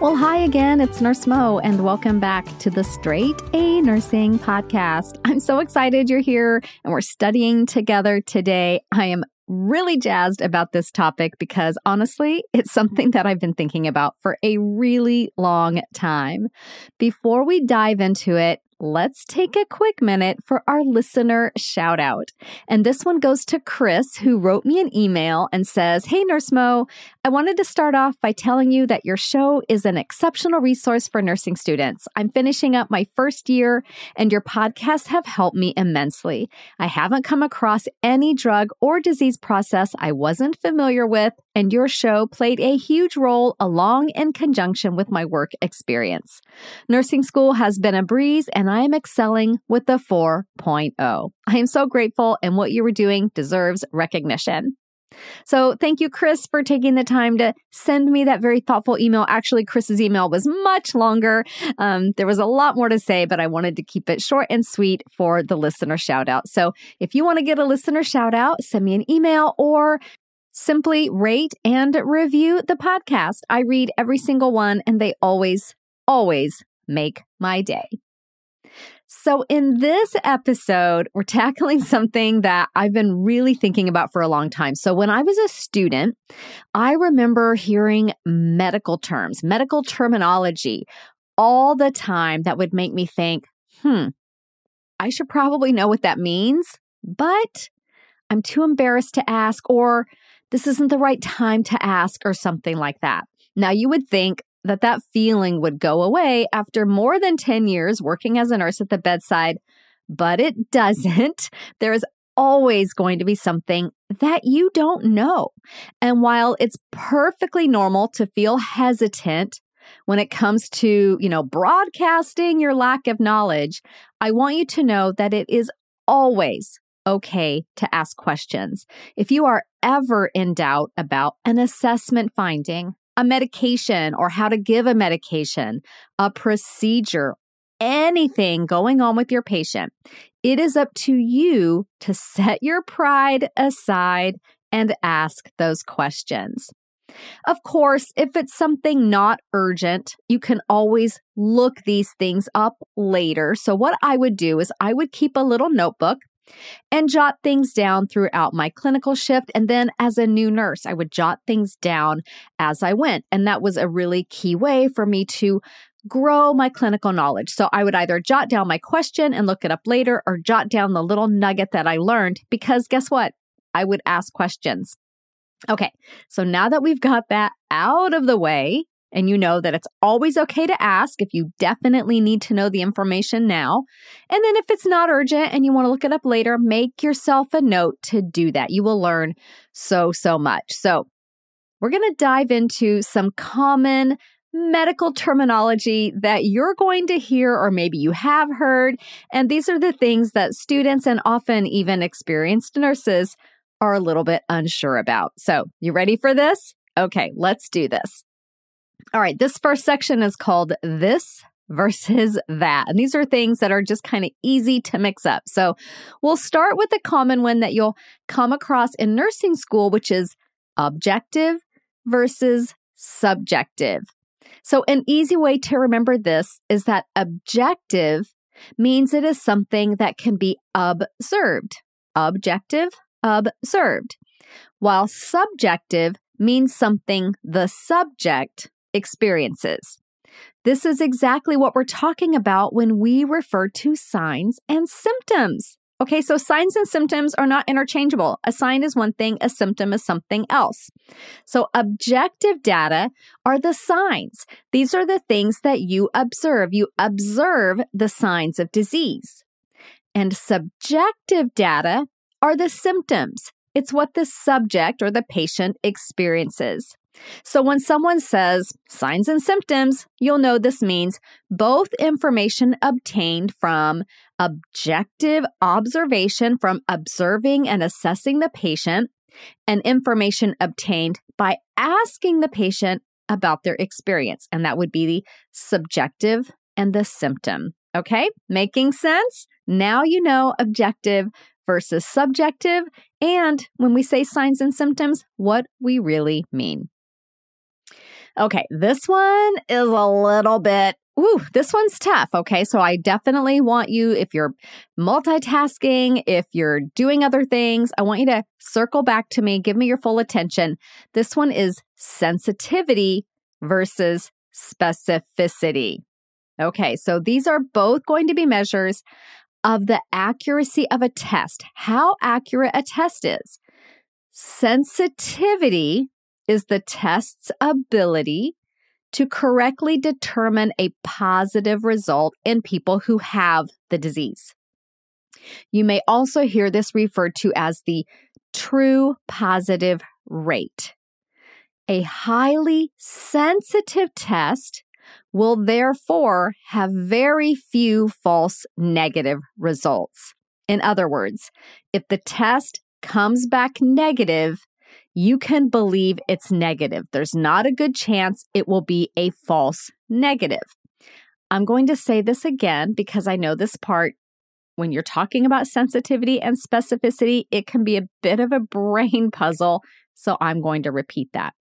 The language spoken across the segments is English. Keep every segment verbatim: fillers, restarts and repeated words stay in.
Well, hi again, it's Nurse Mo, and welcome back to the Straight A Nursing Podcast. I'm so excited you're here, and we're studying together today. I am really jazzed about this topic because, honestly, it's something that I've been thinking about for a really long time. Before we dive into it, let's take a quick minute for our listener shout out. And this one goes to Chris, who wrote me an email and says, "Hey, Nurse Mo, I wanted to start off by telling you that your show is an exceptional resource for nursing students. I'm finishing up my first year, and your podcasts have helped me immensely. I haven't come across any drug or disease process I wasn't familiar with, and your show played a huge role along in conjunction with my work experience. Nursing school has been a breeze, and I am excelling with the four point oh. I am so grateful, and what you were doing deserves recognition." So thank you, Chris, for taking the time to send me that very thoughtful email. Actually, Chris's email was much longer. Um, there was a lot more to say, but I wanted to keep it short and sweet for the listener shout out. So if you want to get a listener shout out, send me an email or simply rate and review the podcast. I read every single one, and they always, always make my day. So in this episode, we're tackling something that I've been really thinking about for a long time. So when I was a student, I remember hearing medical terms, medical terminology all the time that would make me think, hmm, I should probably know what that means, but I'm too embarrassed to ask, or this isn't the right time to ask, or something like that. Now, you would think that that feeling would go away after more than ten years working as a nurse at the bedside, but it doesn't. There is always going to be something that you don't know. And while it's perfectly normal to feel hesitant when it comes to, you know, broadcasting your lack of knowledge, I want you to know that it is always okay to ask questions. If you are ever in doubt about an assessment finding, a medication, or how to give a medication, a procedure, anything going on with your patient, it is up to you to set your pride aside and ask those questions. Of course, if it's something not urgent, you can always look these things up later. So what I would do is I would keep a little notebook and jot things down throughout my clinical shift. And then as a new nurse, I would jot things down as I went. And that was a really key way for me to grow my clinical knowledge. So I would either jot down my question and look it up later, or jot down the little nugget that I learned, because guess what? I would ask questions. Okay, so now that we've got that out of the way, and you know that it's always okay to ask if you definitely need to know the information now. And then if it's not urgent and you want to look it up later, make yourself a note to do that. You will learn so, so much. So we're going to dive into some common medical terminology that you're going to hear, or maybe you have heard. And these are the things that students and often even experienced nurses are a little bit unsure about. So you ready for this? Okay, let's do this. All right, this first section is called this versus that. And these are things that are just kind of easy to mix up. So we'll start with a common one that you'll come across in nursing school, which is objective versus subjective. So an easy way to remember this is that objective means it is something that can be observed. Objective, observed. While subjective means something the subject experiences. This is exactly what we're talking about when we refer to signs and symptoms. Okay, so signs and symptoms are not interchangeable. A sign is one thing, a symptom is something else. So objective data are the signs. These are the things that you observe. You observe the signs of disease. and subjective data are the symptoms. It's what the subject or the patient experiences. So when someone says signs and symptoms, you'll know this means both information obtained from objective observation from observing and assessing the patient and information obtained by asking the patient about their experience. And that would be the subjective and the symptom. Okay, making sense? Now you know objective versus subjective, and when we say signs and symptoms, what we really mean. Okay, this one is a little bit, ooh, this one's tough, okay? So I definitely want you, if you're multitasking, if you're doing other things, I want you to circle back to me, give me your full attention. This one is sensitivity versus specificity. Okay, so these are both going to be measures of the accuracy of a test, how accurate a test is. Sensitivity is the test's ability to correctly determine a positive result in people who have the disease. You may also hear this referred to as the true positive rate. A highly sensitive test will therefore have very few false negative results. In other words, if the test comes back negative, you can believe it's negative. There's not a good chance it will be a false negative. I'm going to say this again because I know this part, when you're talking about sensitivity and specificity, it can be a bit of a brain puzzle, so I'm going to repeat that.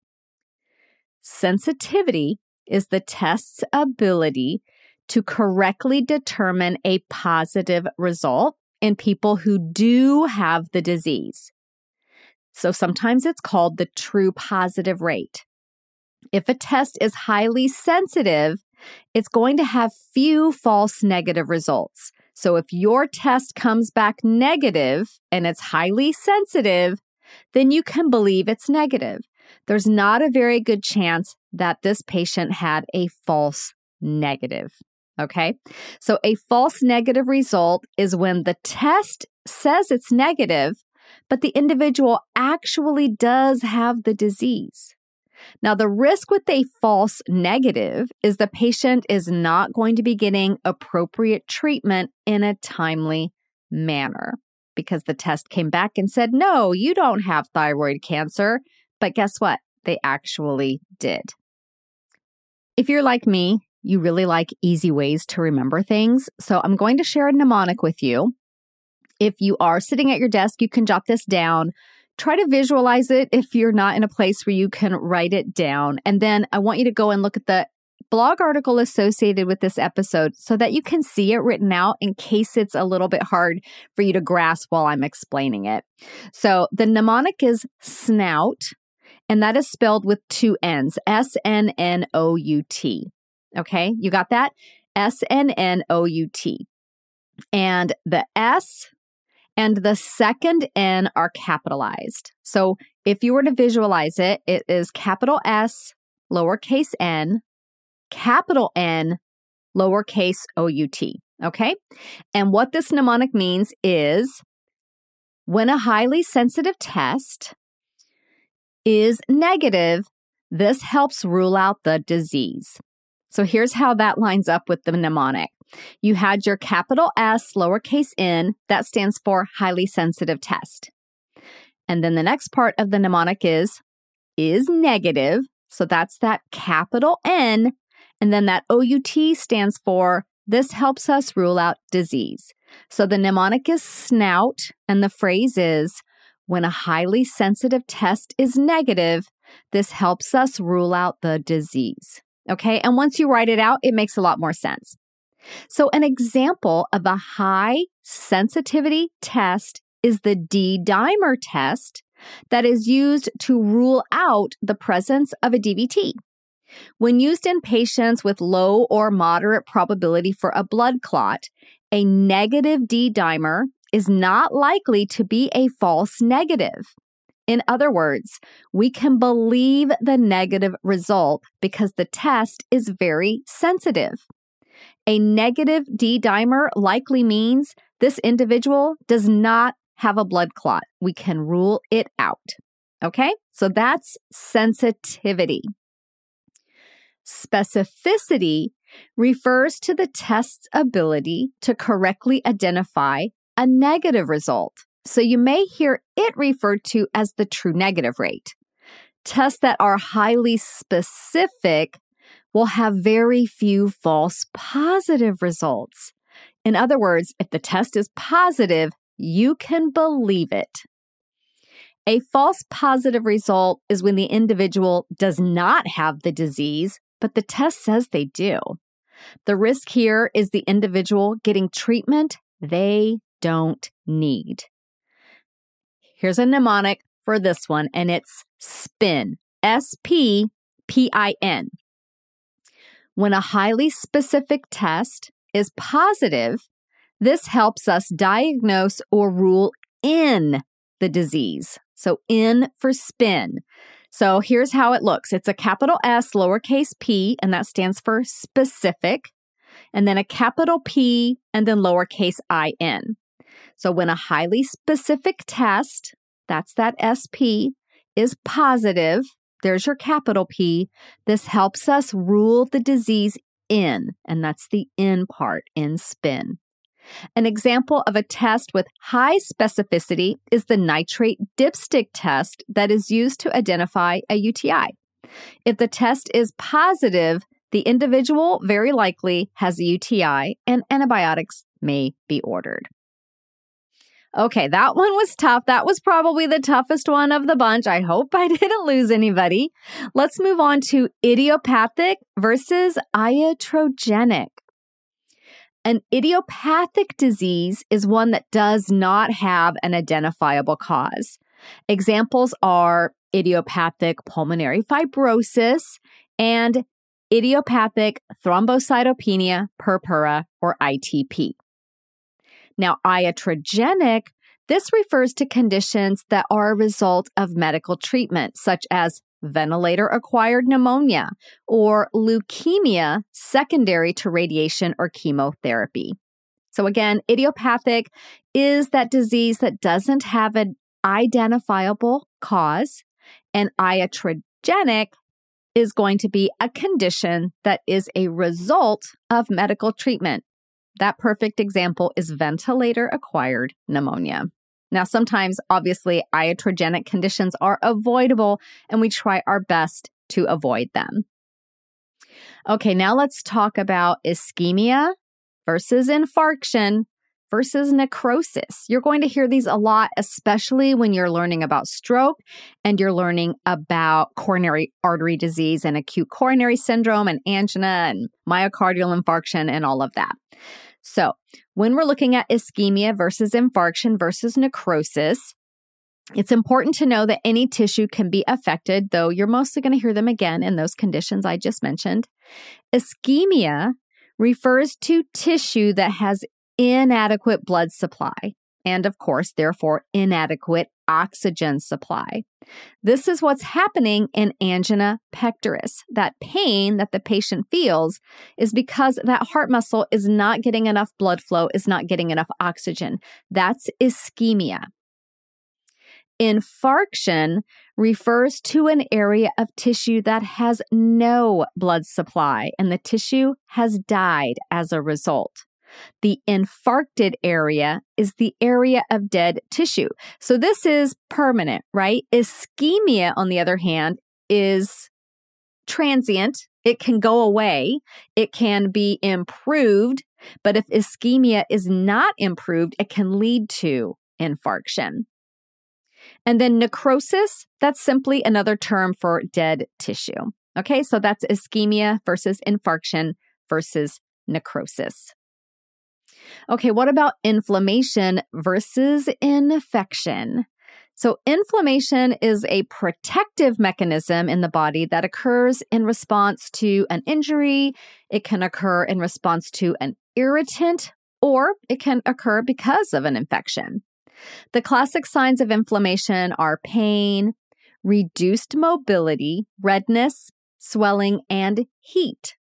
Sensitivity is the test's ability to correctly determine a positive result in people who do have the disease. So sometimes it's called the true positive rate. If a test is highly sensitive, it's going to have few false negative results. So if your test comes back negative and it's highly sensitive, then you can believe it's negative. There's not a very good chance that this patient had a false negative, okay? So a false negative result is when the test says it's negative, but the individual actually does have the disease. Now, the risk with a false negative is the patient is not going to be getting appropriate treatment in a timely manner because the test came back and said, no, you don't have thyroid cancer. But guess what? They actually did. If you're like me, you really like easy ways to remember things. So I'm going to share a mnemonic with you. If you are sitting at your desk, you can jot this down. Try to visualize it if you're not in a place where you can write it down. And then I want you to go and look at the blog article associated with this episode so that you can see it written out in case it's a little bit hard for you to grasp while I'm explaining it. So the mnemonic is snout. And that is spelled with two N's, S N N O U T. Okay, you got that? S N N O U T. And the S and the second N are capitalized. So if you were to visualize it, it is capital S, lowercase n, capital N, lowercase O U T. Okay, and what this mnemonic means is when a highly sensitive test is negative, this helps rule out the disease. So here's how that lines up with the mnemonic. You had your capital S, lowercase n, that stands for highly sensitive test. And then the next part of the mnemonic is, is negative. So that's that capital N. And then that O U T stands for, this helps us rule out disease. So the mnemonic is snout, and the phrase is, when a highly sensitive test is negative, this helps us rule out the disease. Okay, and once you write it out, it makes a lot more sense. So an example of a high sensitivity test is the D-dimer test that is used to rule out the presence of a D V T. When used in patients with low or moderate probability for a blood clot, a negative D-dimer is not likely to be a false negative. In other words, we can believe the negative result because the test is very sensitive. A negative D-dimer likely means This individual does not have a blood clot. We can rule it out. Okay, so that's sensitivity. Specificity refers to the test's ability to correctly identify a negative result. So you may hear it referred to as the true negative rate. Tests that are highly specific will have very few false positive results. In other words, if the test is positive, you can believe it. A false positive result is when the individual does not have the disease, but the test says they do. The risk here is the individual getting treatment they don't need. Here's a mnemonic for this one, and it's SPIN, S P P I N. When a highly specific test is positive, this helps us diagnose or rule in the disease. So in for spin. So here's how it looks. It's a capital S, lowercase p, and that stands for specific, and then a capital P, and then lowercase I N. So when a highly specific test, that's that S P, is positive, there's your capital P, this helps us rule the disease in, and that's the in part in spin. An example of a test with high specificity is the nitrate dipstick test that is used to identify a U T I. If the test is positive, the individual very likely has a U T I and antibiotics may be ordered. Okay, that one was tough. That was probably the toughest one of the bunch. I hope I didn't lose anybody. Let's move on to idiopathic versus iatrogenic. An idiopathic disease is one that does not have an identifiable cause. Examples are idiopathic pulmonary fibrosis and idiopathic thrombocytopenia purpura, or I T P. Now, iatrogenic, this refers to conditions that are a result of medical treatment, such as ventilator-acquired pneumonia, or leukemia secondary to radiation or chemotherapy. So again, idiopathic is that disease that doesn't have an identifiable cause, and iatrogenic is going to be a condition that is a result of medical treatment. That perfect example is ventilator-acquired pneumonia. Now, sometimes, obviously, iatrogenic conditions are avoidable, and we try our best to avoid them. Okay, now let's talk about ischemia versus infarction versus necrosis. You're going to hear these a lot, especially when you're learning about stroke and you're learning about coronary artery disease and acute coronary syndrome and angina and myocardial infarction and all of that. So when we're looking at ischemia versus infarction versus necrosis, it's important to know that any tissue can be affected, though you're mostly going to hear them again in those conditions I just mentioned. Ischemia refers to tissue that has inadequate blood supply and, of course, therefore, inadequate oxygen supply. This is what's happening in angina pectoris. That pain that the patient feels is because that heart muscle is not getting enough blood flow, is not getting enough oxygen. That's ischemia. Infarction refers to an area of tissue that has no blood supply, and the tissue has died as a result. The infarcted area is the area of dead tissue. So this is permanent, right? Ischemia, on the other hand, is transient. It can go away. It can be improved. But if ischemia is not improved, it can lead to infarction. And then necrosis, that's simply another term for dead tissue. Okay, so that's ischemia versus infarction versus necrosis. Okay, what about inflammation versus infection? So inflammation is a protective mechanism in the body that occurs in response to an injury. It can occur in response to an irritant, or it can occur because of an infection. The classic signs of inflammation are pain, reduced mobility, redness, swelling, and heat.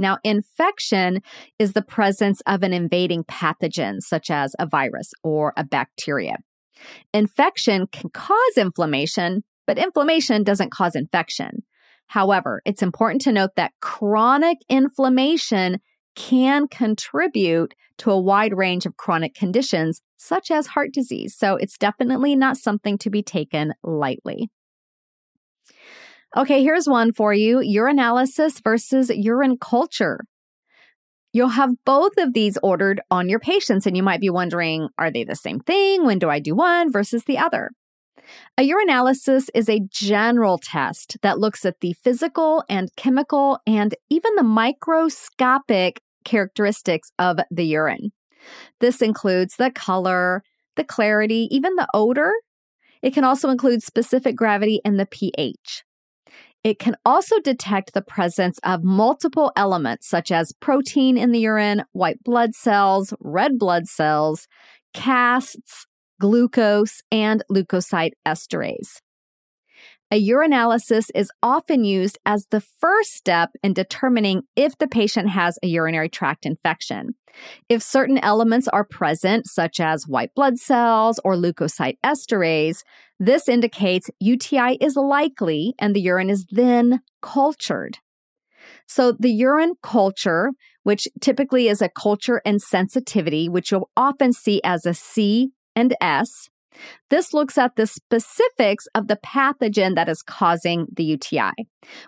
Now, infection is the presence of an invading pathogen, such as a virus or a bacteria. Infection can cause inflammation, but inflammation doesn't cause infection. However, it's important to note that chronic inflammation can contribute to a wide range of chronic conditions, such as heart disease. So it's definitely not something to be taken lightly. Okay, here's one for you. Urinalysis versus urine culture. You'll have both of these ordered on your patients, and you might be wondering, are they the same thing? When do I do one versus the other? A urinalysis is a general test that looks at the physical and chemical and even the microscopic characteristics of the urine. This includes the color, the clarity, even the odor. It can also include specific gravity and the pH. It can also detect the presence of multiple elements such as protein in the urine, white blood cells, red blood cells, casts, glucose, and leukocyte esterase. A urinalysis is often used as the first step in determining if the patient has a urinary tract infection. If certain elements are present, such as white blood cells or leukocyte esterase, this indicates U T I is likely and the urine is then cultured. So the urine culture, which typically is a culture and sensitivity, which you'll often see as a C and S, this looks at the specifics of the pathogen that is causing the U T I.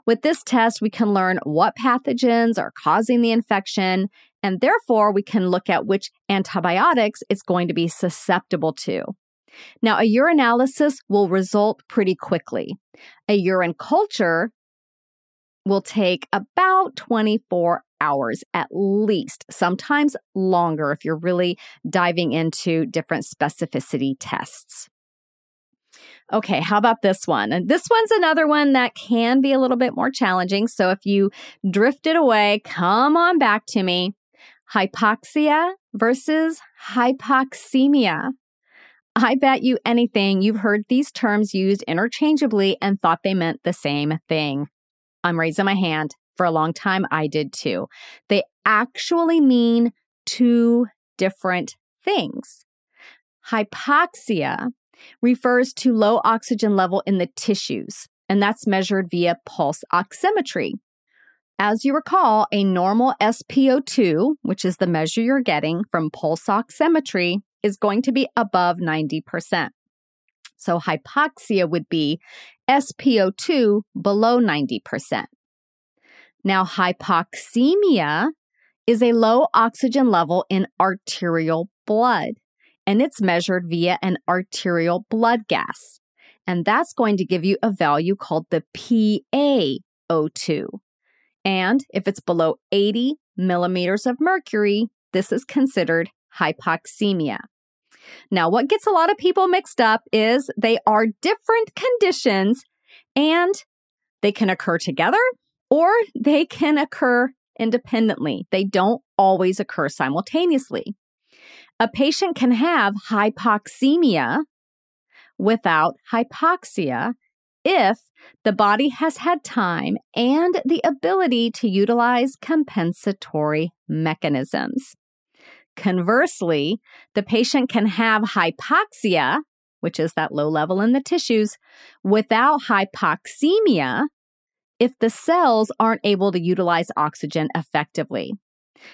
With this test, we can learn what pathogens are causing the infection, and therefore we can look at which antibiotics it's going to be susceptible to. Now, a urinalysis will result pretty quickly. A urine culture will take about twenty-four hours at least, sometimes longer if you're really diving into different specificity tests. Okay, how about this one? And this one's another one that can be a little bit more challenging. So if you drifted away, come on back to me. Hypoxia versus hypoxemia. I bet you anything you've heard these terms used interchangeably and thought they meant the same thing. I'm raising my hand. For a long time, I did too. They actually mean two different things. Hypoxia refers to low oxygen level in the tissues, and that's measured via pulse oximetry. As you recall, a normal S P O two, which is the measure you're getting from pulse oximetry, is going to be above ninety percent. So hypoxia would be S P O two below ninety percent. Now, hypoxemia is a low oxygen level in arterial blood, and it's measured via an arterial blood gas. And that's going to give you a value called the P a O two. And if it's below eighty millimeters of mercury, this is considered hypoxemia. Now, what gets a lot of people mixed up is they are different conditions, and they can occur together, or they can occur independently. They don't always occur simultaneously. A patient can have hypoxemia without hypoxia if the body has had time and the ability to utilize compensatory mechanisms. Conversely, the patient can have hypoxia, which is that low level in the tissues, without hypoxemia if the cells aren't able to utilize oxygen effectively.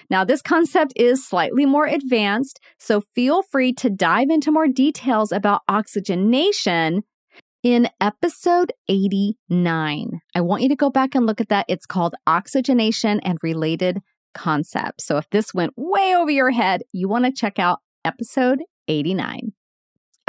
Now, this concept is slightly more advanced, so feel free to dive into more details about oxygenation in episode eighty-nine. I want you to go back and look at that. It's called Oxygenation and Related Concepts. So if this went way over your head, you want to check out episode eighty-nine.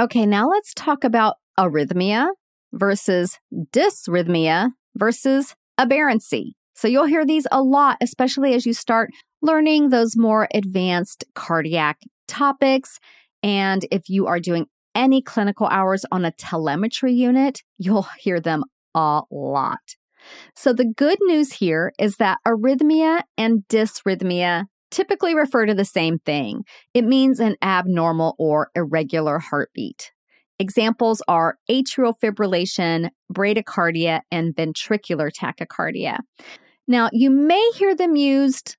Okay, now let's talk about arrhythmia versus dysrhythmia versus aberrancy. So you'll hear these a lot, especially as you start learning those more advanced cardiac topics. And if you are doing any clinical hours on a telemetry unit, you'll hear them a lot. So the good news here is that arrhythmia and dysrhythmia typically refer to the same thing. It means an abnormal or irregular heartbeat. Examples are atrial fibrillation, bradycardia, and ventricular tachycardia. Now, you may hear them used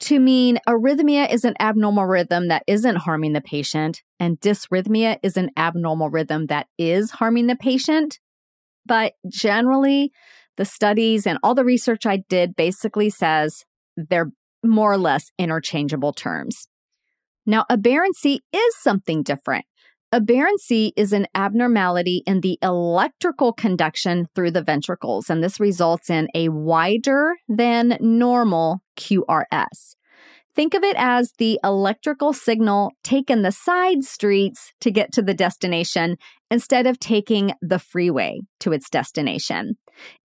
to mean arrhythmia is an abnormal rhythm that isn't harming the patient, and dysrhythmia is an abnormal rhythm that is harming the patient. But generally, the studies and all the research I did basically says they're more or less interchangeable terms. Now, aberrancy is something different. Aberrancy is an abnormality in the electrical conduction through the ventricles, and this results in a wider than normal Q R S. Think of it as the electrical signal taking the side streets to get to the destination instead of taking the freeway to its destination.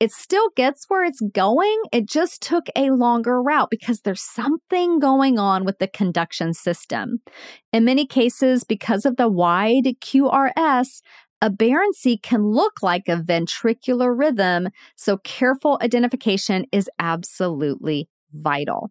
It still gets where it's going. It just took a longer route because there's something going on with the conduction system. In many cases, because of the wide Q R S, aberrancy can look like a ventricular rhythm, so careful identification is absolutely vital.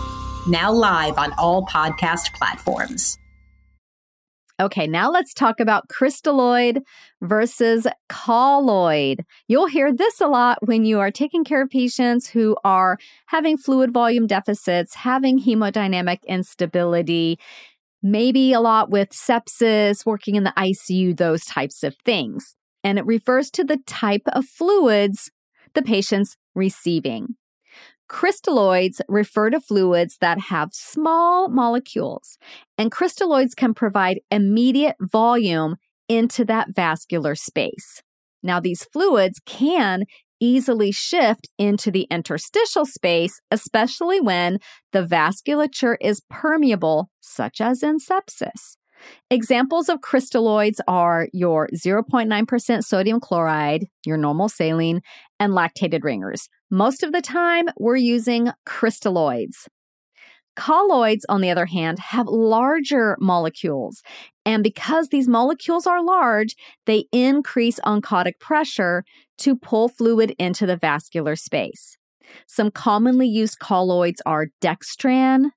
now live on all podcast platforms. Okay, now let's talk about crystalloid versus colloid. You'll hear this a lot when you are taking care of patients who are having fluid volume deficits, having hemodynamic instability, maybe a lot with sepsis, working in the I C U, those types of things. And it refers to the type of fluids the patient's receiving. Crystalloids refer to fluids that have small molecules, and crystalloids can provide immediate volume into that vascular space. Now, these fluids can easily shift into the interstitial space, especially when the vasculature is permeable, such as in sepsis. Examples of crystalloids are your zero point nine percent sodium chloride, your normal saline, and lactated ringers. Most of the time, we're using crystalloids. Colloids, on the other hand, have larger molecules, and because these molecules are large, they increase oncotic pressure to pull fluid into the vascular space. Some commonly used colloids are dextran,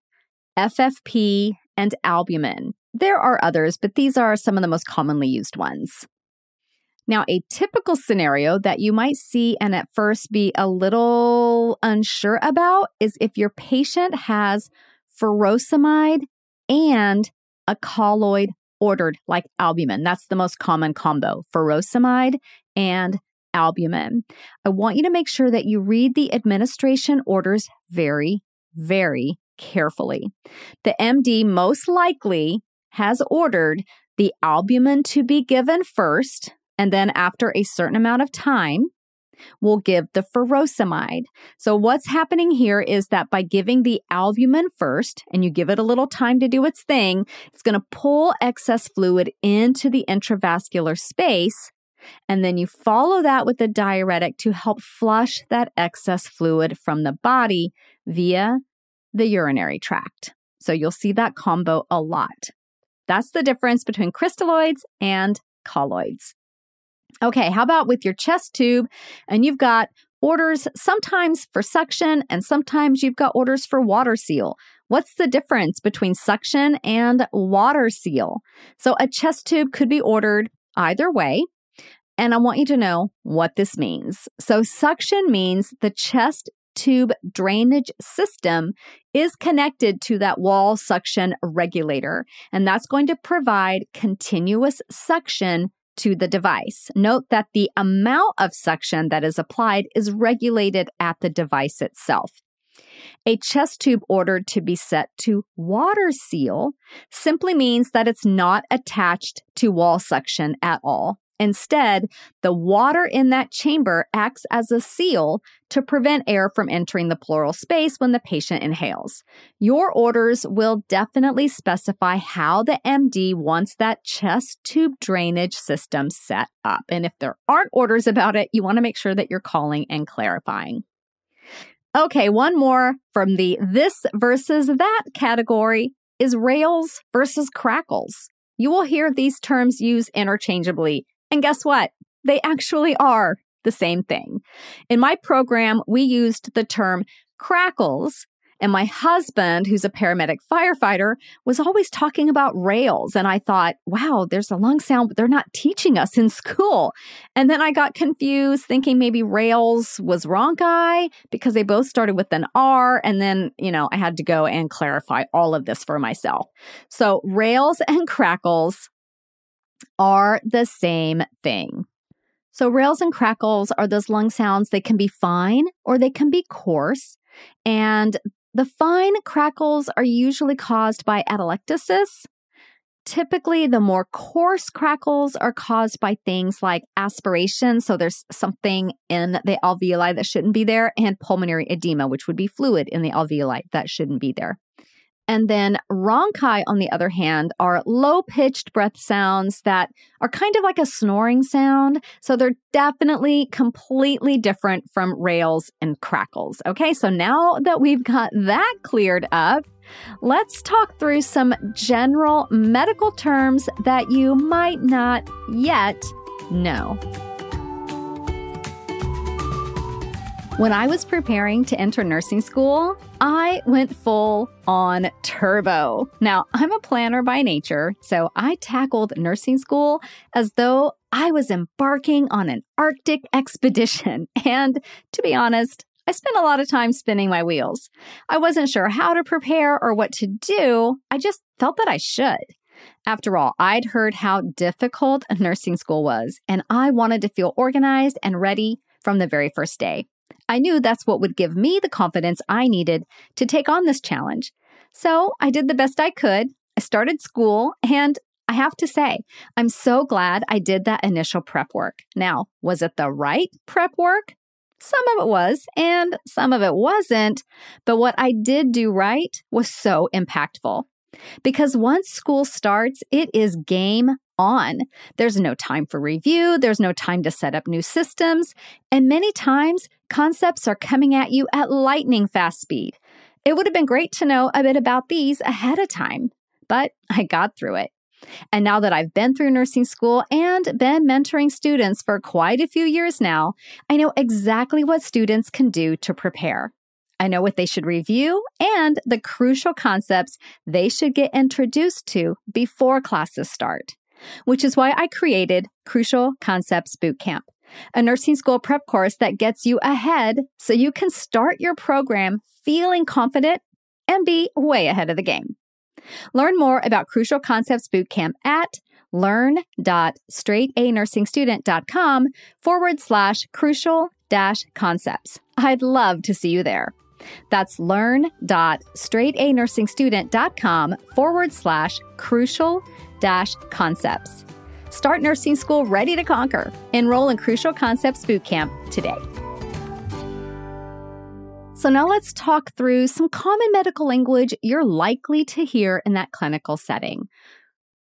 F F P, and albumin. There are others, but these are some of the most commonly used ones. Now, a typical scenario that you might see and at first be a little unsure about is if your patient has furosemide and a colloid ordered like albumin. That's the most common combo, furosemide and albumin. I want you to make sure that you read the administration orders very, very carefully. The M D most likely has ordered the albumin to be given first, and then after a certain amount of time, we'll give the furosemide. So what's happening here is that by giving the albumin first, and you give it a little time to do its thing, it's going to pull excess fluid into the intravascular space, and then you follow that with a diuretic to help flush that excess fluid from the body via the urinary tract. So you'll see that combo a lot. That's the difference between crystalloids and colloids. Okay, how about with your chest tube, and you've got orders sometimes for suction and sometimes you've got orders for water seal. What's the difference between suction and water seal? So a chest tube could be ordered either way, and I want you to know what this means. So suction means the chest tube drainage system is connected to that wall suction regulator, and that's going to provide continuous suction to the device. Note that the amount of suction that is applied is regulated at the device itself. A chest tube ordered to be set to water seal simply means that it's not attached to wall suction at all. Instead, the water in that chamber acts as a seal to prevent air from entering the pleural space when the patient inhales. Your orders will definitely specify how the M D wants that chest tube drainage system set up. And if there aren't orders about it, you want to make sure that you're calling and clarifying. Okay, one more from the this versus that category is rails versus crackles. You will hear these terms used interchangeably. And guess what? They actually are the same thing. In my program, we used the term crackles, and my husband, who's a paramedic firefighter, was always talking about rails. And I thought, wow, there's a lung sound, but they're not teaching us in school. And then I got confused thinking maybe rails was wrong guy because they both started with an R. And then, you know, I had to go and clarify all of this for myself. So rails and crackles are the same thing. So rails and crackles are those lung sounds. They can be fine or they can be coarse. And the fine crackles are usually caused by atelectasis. Typically, the more coarse crackles are caused by things like aspiration. So there's something in the alveoli that shouldn't be there, and pulmonary edema, which would be fluid in the alveoli that shouldn't be there. And then ronchi, on the other hand, are low-pitched breath sounds that are kind of like a snoring sound. So they're definitely completely different from rails and crackles. Okay, so now that we've got that cleared up, let's talk through some general medical terms that you might not yet know. When I was preparing to enter nursing school, I went full on turbo. Now, I'm a planner by nature, so I tackled nursing school as though I was embarking on an Arctic expedition. And to be honest, I spent a lot of time spinning my wheels. I wasn't sure how to prepare or what to do. I just felt that I should. After all, I'd heard how difficult nursing school was, and I wanted to feel organized and ready from the very first day. I knew that's what would give me the confidence I needed to take on this challenge. So I did the best I could. I started school, and I have to say, I'm so glad I did that initial prep work. Now, was it the right prep work? Some of it was, and some of it wasn't. But what I did do right was so impactful. Because once school starts, it is game on. There's no time for review. There's no time to set up new systems. And many times, concepts are coming at you at lightning fast speed. It would have been great to know a bit about these ahead of time, but I got through it. And now that I've been through nursing school and been mentoring students for quite a few years now, I know exactly what students can do to prepare. I know what they should review and the crucial concepts they should get introduced to before classes start, which is why I created Crucial Concepts Bootcamp, a nursing school prep course that gets you ahead so you can start your program feeling confident and be way ahead of the game. Learn more about Crucial Concepts Bootcamp at learn.straightanursingstudent.com forward slash crucial dash concepts. I'd love to see you there. That's learn.straightanursingstudent.com forward slash crucial dash concepts. Start nursing school ready to conquer. Enroll in Crucial Concepts Bootcamp today. So now let's talk through some common medical language you're likely to hear in that clinical setting.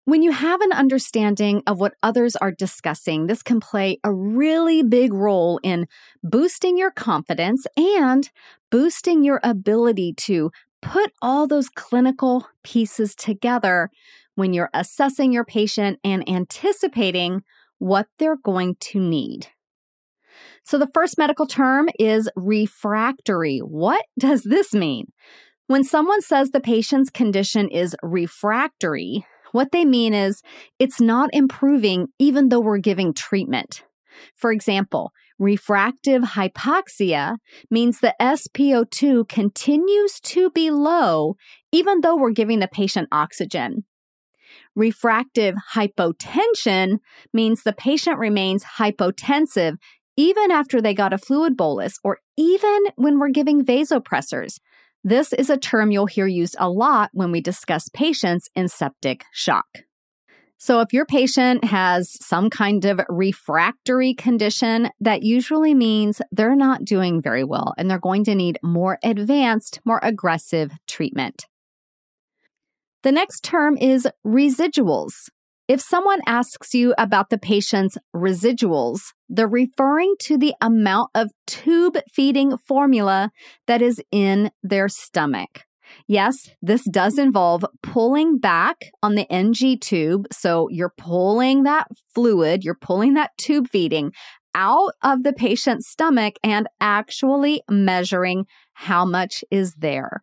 When you have an understanding of what others are discussing, this can play a really big role in boosting your confidence and boosting your ability to put all those clinical pieces together when you're assessing your patient and anticipating what they're going to need. So the first medical term is refractory. What does this mean? When someone says the patient's condition is refractory, what they mean is it's not improving even though we're giving treatment. For example, refractive hypoxia means the S P O two continues to be low even though we're giving the patient oxygen. Refractive hypotension means the patient remains hypotensive even after they got a fluid bolus or even when we're giving vasopressors. This is a term you'll hear used a lot when we discuss patients in septic shock. So if your patient has some kind of refractory condition, that usually means they're not doing very well and they're going to need more advanced, more aggressive treatment. The next term is residuals. If someone asks you about the patient's residuals, they're referring to the amount of tube-feeding formula that is in their stomach. Yes, this does involve pulling back on the N G tube. So you're pulling that fluid, you're pulling that tube feeding out of the patient's stomach and actually measuring how much is there.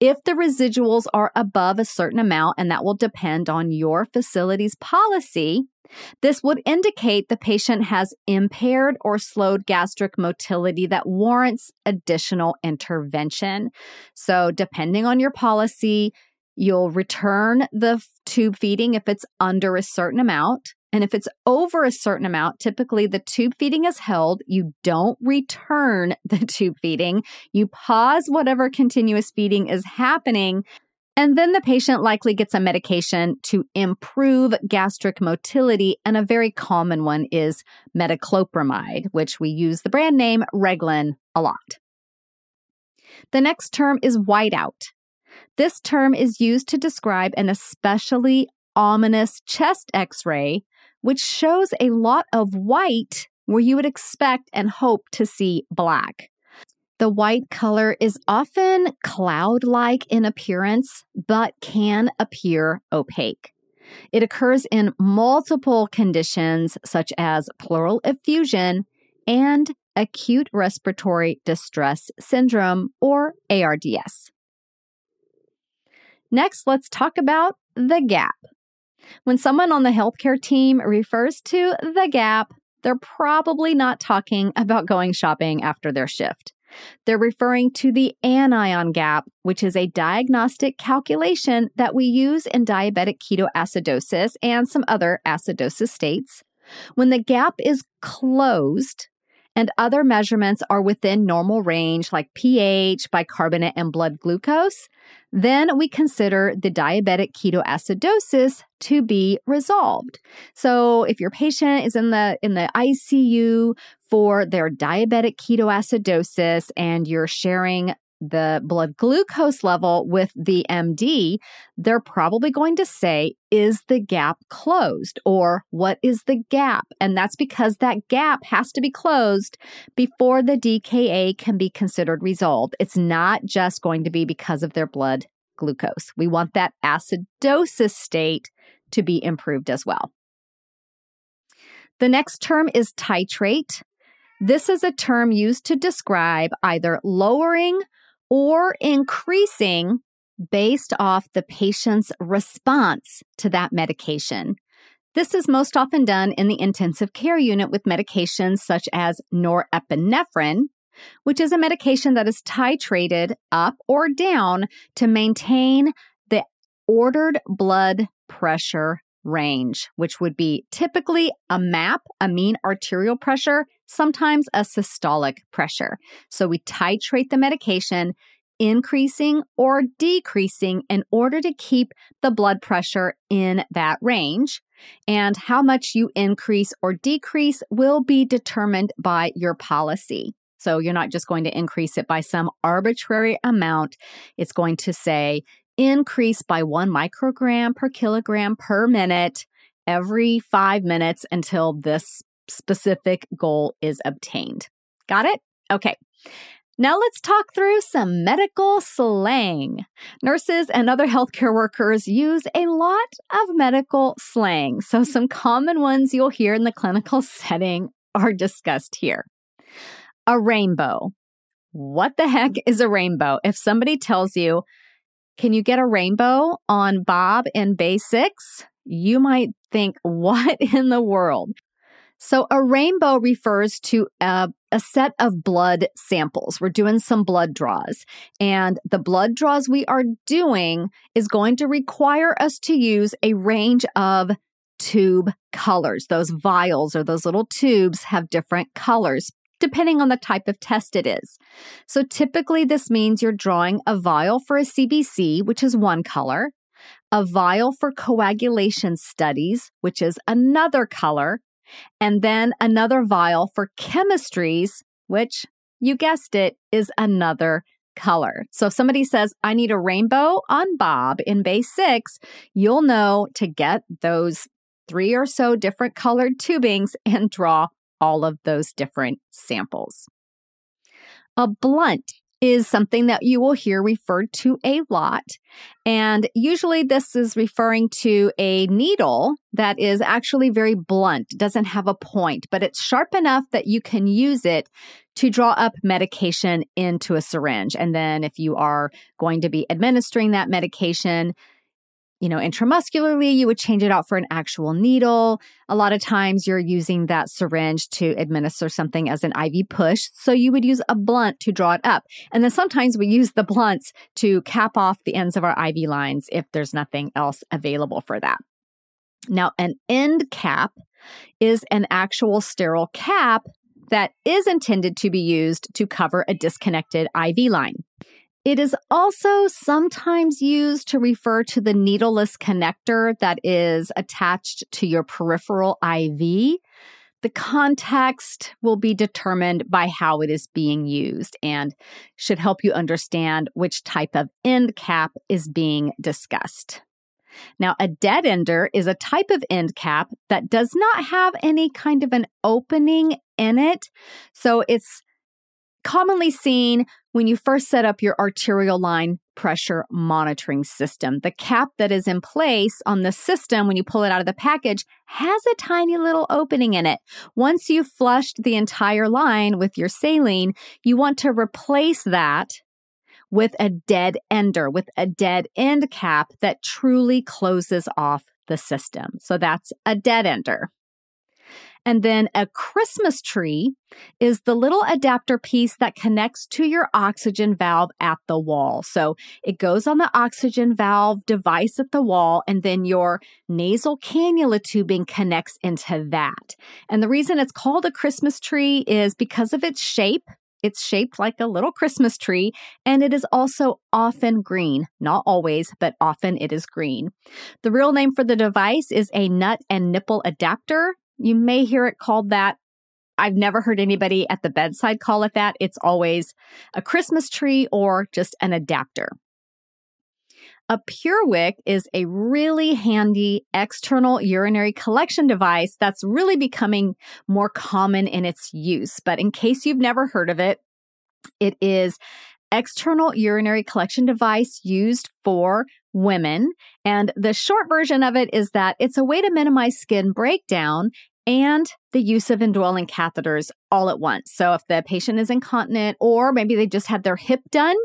If the residuals are above a certain amount, and that will depend on your facility's policy, this would indicate the patient has impaired or slowed gastric motility that warrants additional intervention. So depending on your policy, you'll return the tube feeding if it's under a certain amount. And if it's over a certain amount, typically the tube feeding is held. You don't return the tube feeding. You pause whatever continuous feeding is happening. And then the patient likely gets a medication to improve gastric motility. And a very common one is metoclopramide, which we use the brand name Reglan a lot. The next term is whiteout. This term is used to describe an especially ominous chest x-ray, which shows a lot of white where you would expect and hope to see black. The white color is often cloud-like in appearance, but can appear opaque. It occurs in multiple conditions, such as pleural effusion and acute respiratory distress syndrome, or A R D S. Next, let's talk about the gap. When someone on the healthcare team refers to the gap, they're probably not talking about going shopping after their shift. They're referring to the anion gap, which is a diagnostic calculation that we use in diabetic ketoacidosis and some other acidosis states. When the gap is closed and other measurements are within normal range like pH, bicarbonate, and blood glucose, then we consider the diabetic ketoacidosis to be resolved. So if your patient is in the in the I C U for their diabetic ketoacidosis and you're sharing the blood glucose level with the M D, they're probably going to say, is the gap closed? Or what is the gap? And that's because that gap has to be closed before the D K A can be considered resolved. It's not just going to be because of their blood glucose. We want that acidosis state to be improved as well. The next term is titrate. This is a term used to describe either lowering or increasing based off the patient's response to that medication. This is most often done in the intensive care unit with medications such as norepinephrine, which is a medication that is titrated up or down to maintain the ordered blood pressure range, which would be typically a M A P, a mean arterial pressure, sometimes a systolic pressure. So we titrate the medication, increasing or decreasing in order to keep the blood pressure in that range. And how much you increase or decrease will be determined by your policy. So you're not just going to increase it by some arbitrary amount. It's going to say increase by one microgram per kilogram per minute every five minutes until this specific goal is obtained. Got it? Okay. Now let's talk through some medical slang. Nurses and other healthcare workers use a lot of medical slang, so some common ones you'll hear in the clinical setting are discussed here. A rainbow. What the heck is a rainbow? If somebody tells you, can you get a rainbow on Bob in Basics? You might think, what in the world? So a rainbow refers to a, a set of blood samples. We're doing some blood draws, and the blood draws we are doing is going to require us to use a range of tube colors. Those vials or those little tubes have different colors, depending on the type of test it is. So typically this means you're drawing a vial for a C B C, which is one color, a vial for coagulation studies, which is another color, and then another vial for chemistries, which, you guessed it, is another color. So if somebody says, I need a rainbow on Bob in base six, you'll know to get those three or so different colored tubings and draw all of those different samples. A blunt is something that you will hear referred to a lot. And usually this is referring to a needle that is actually very blunt, doesn't have a point, but it's sharp enough that you can use it to draw up medication into a syringe. And then if you are going to be administering that medication, you know, intramuscularly, you would change it out for an actual needle. A lot of times you're using that syringe to administer something as an I V push. So you would use a blunt to draw it up. And then sometimes we use the blunts to cap off the ends of our I V lines if there's nothing else available for that. Now, an end cap is an actual sterile cap that is intended to be used to cover a disconnected I V line. It is also sometimes used to refer to the needleless connector that is attached to your peripheral I V. The context will be determined by how it is being used and should help you understand which type of end cap is being discussed. Now, a dead ender is a type of end cap that does not have any kind of an opening in it. So it's commonly seen when you first set up your arterial line pressure monitoring system. The cap that is in place on the system when you pull it out of the package has a tiny little opening in it. Once you've flushed the entire line with your saline, you want to replace that with a dead ender, with a dead end cap that truly closes off the system. So that's a dead ender. And then a Christmas tree is the little adapter piece that connects to your oxygen valve at the wall. So it goes on the oxygen valve device at the wall, and then your nasal cannula tubing connects into that. And the reason it's called a Christmas tree is because of its shape. It's shaped like a little Christmas tree, and it is also often green. Not always, but often it is green. The real name for the device is a nut and nipple adapter. You may hear it called that. I've never heard anybody at the bedside call it that. It's always a Christmas tree or just an adapter. A Purewick is a really handy external urinary collection device that's really becoming more common in its use. But in case you've never heard of it, it is external urinary collection device used for women. And the short version of it is that it's a way to minimize skin breakdown and the use of indwelling catheters all at once. So if the patient is incontinent, or maybe they just had their hip done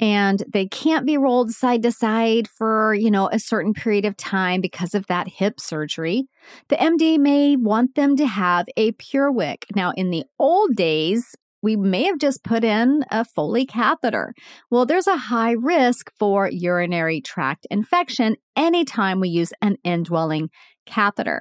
and they can't be rolled side to side for, you know, a certain period of time because of that hip surgery, the M D may want them to have a Purewick. Now, in the old days, we may have just put in a Foley catheter. Well, there's a high risk for urinary tract infection anytime we use an indwelling catheter.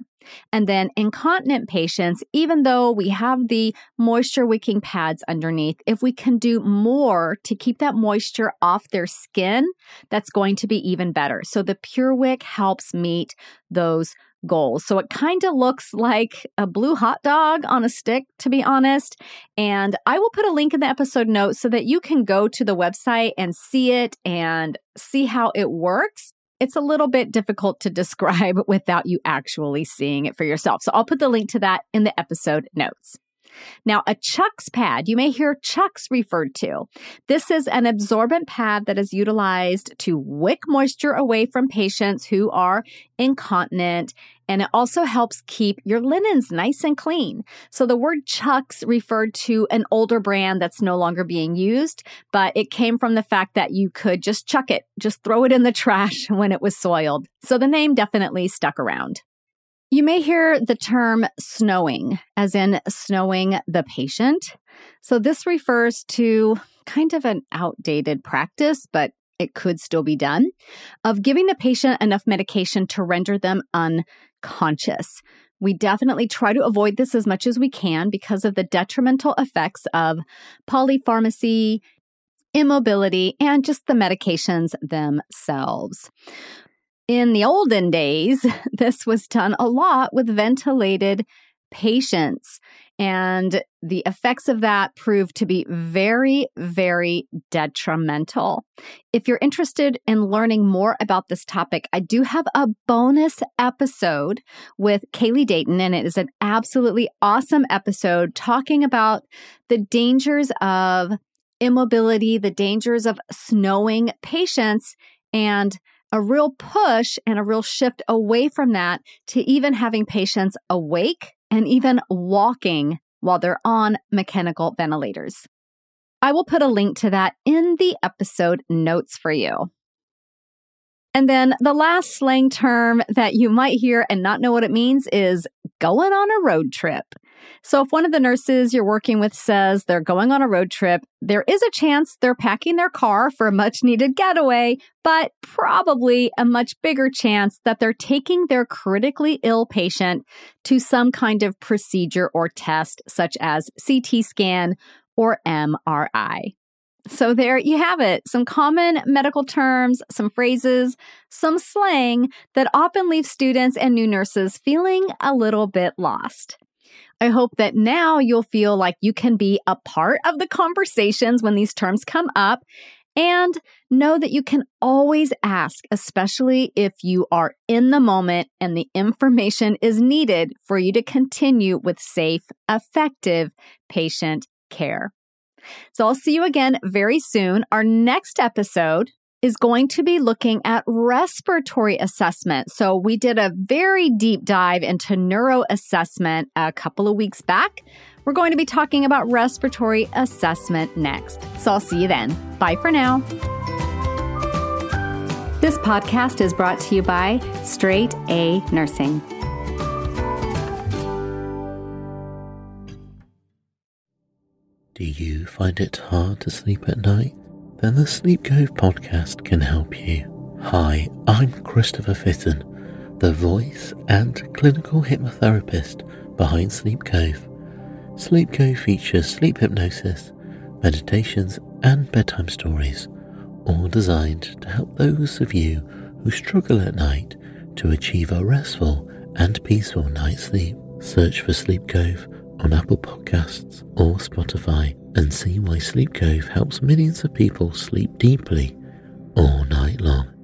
And then incontinent patients, even though we have the moisture wicking pads underneath, if we can do more to keep that moisture off their skin, that's going to be even better. So the Purewick helps meet those goals. So it kind of looks like a blue hot dog on a stick, to be honest. And I will put a link in the episode notes so that you can go to the website and see it and see how it works. It's a little bit difficult to describe without you actually seeing it for yourself. So I'll put the link to that in the episode notes. Now, a Chucks pad, you may hear Chucks referred to. This is an absorbent pad that is utilized to wick moisture away from patients who are incontinent, and it also helps keep your linens nice and clean. So the word Chucks referred to an older brand that's no longer being used, but it came from the fact that you could just chuck it, just throw it in the trash when it was soiled. So the name definitely stuck around. You may hear the term snowing, as in snowing the patient. So this refers to kind of an outdated practice, but it could still be done, of giving the patient enough medication to render them unconscious. We definitely try to avoid this as much as we can because of the detrimental effects of polypharmacy, immobility, and just the medications themselves. In the olden days, this was done a lot with ventilated patients, and the effects of that proved to be very, very detrimental. If you're interested in learning more about this topic, I do have a bonus episode with Kali Dayton, and it is an absolutely awesome episode talking about the dangers of immobility, the dangers of snowing patients, and a real push and a real shift away from that to even having patients awake and even walking while they're on mechanical ventilators. I will put a link to that in the episode notes for you. And then the last slang term that you might hear and not know what it means is going on a road trip. So if one of the nurses you're working with says they're going on a road trip, there is a chance they're packing their car for a much-needed getaway, but probably a much bigger chance that they're taking their critically ill patient to some kind of procedure or test, such as C T scan or M R I. So there you have it, some common medical terms, some phrases, some slang that often leave students and new nurses feeling a little bit lost. I hope that now you'll feel like you can be a part of the conversations when these terms come up, and know that you can always ask, especially if you are in the moment and the information is needed for you to continue with safe, effective patient care. So I'll see you again very soon. Our next episode is going to be looking at respiratory assessment. So we did a very deep dive into neuro assessment a couple of weeks back. We're going to be talking about respiratory assessment next. So I'll see you then. Bye for now. This podcast is brought to you by Straight A Nursing. Do you find it hard to sleep at night? Then the Sleep Cove podcast can help you. Hi, I'm Christopher Fitton, the voice and clinical hypnotherapist behind Sleep Cove. Sleep Cove features sleep hypnosis, meditations, and bedtime stories, all designed to help those of you who struggle at night to achieve a restful and peaceful night's sleep. Search for Sleep Cove on Apple Podcasts or Spotify, and see why Sleep Cove helps millions of people sleep deeply all night long.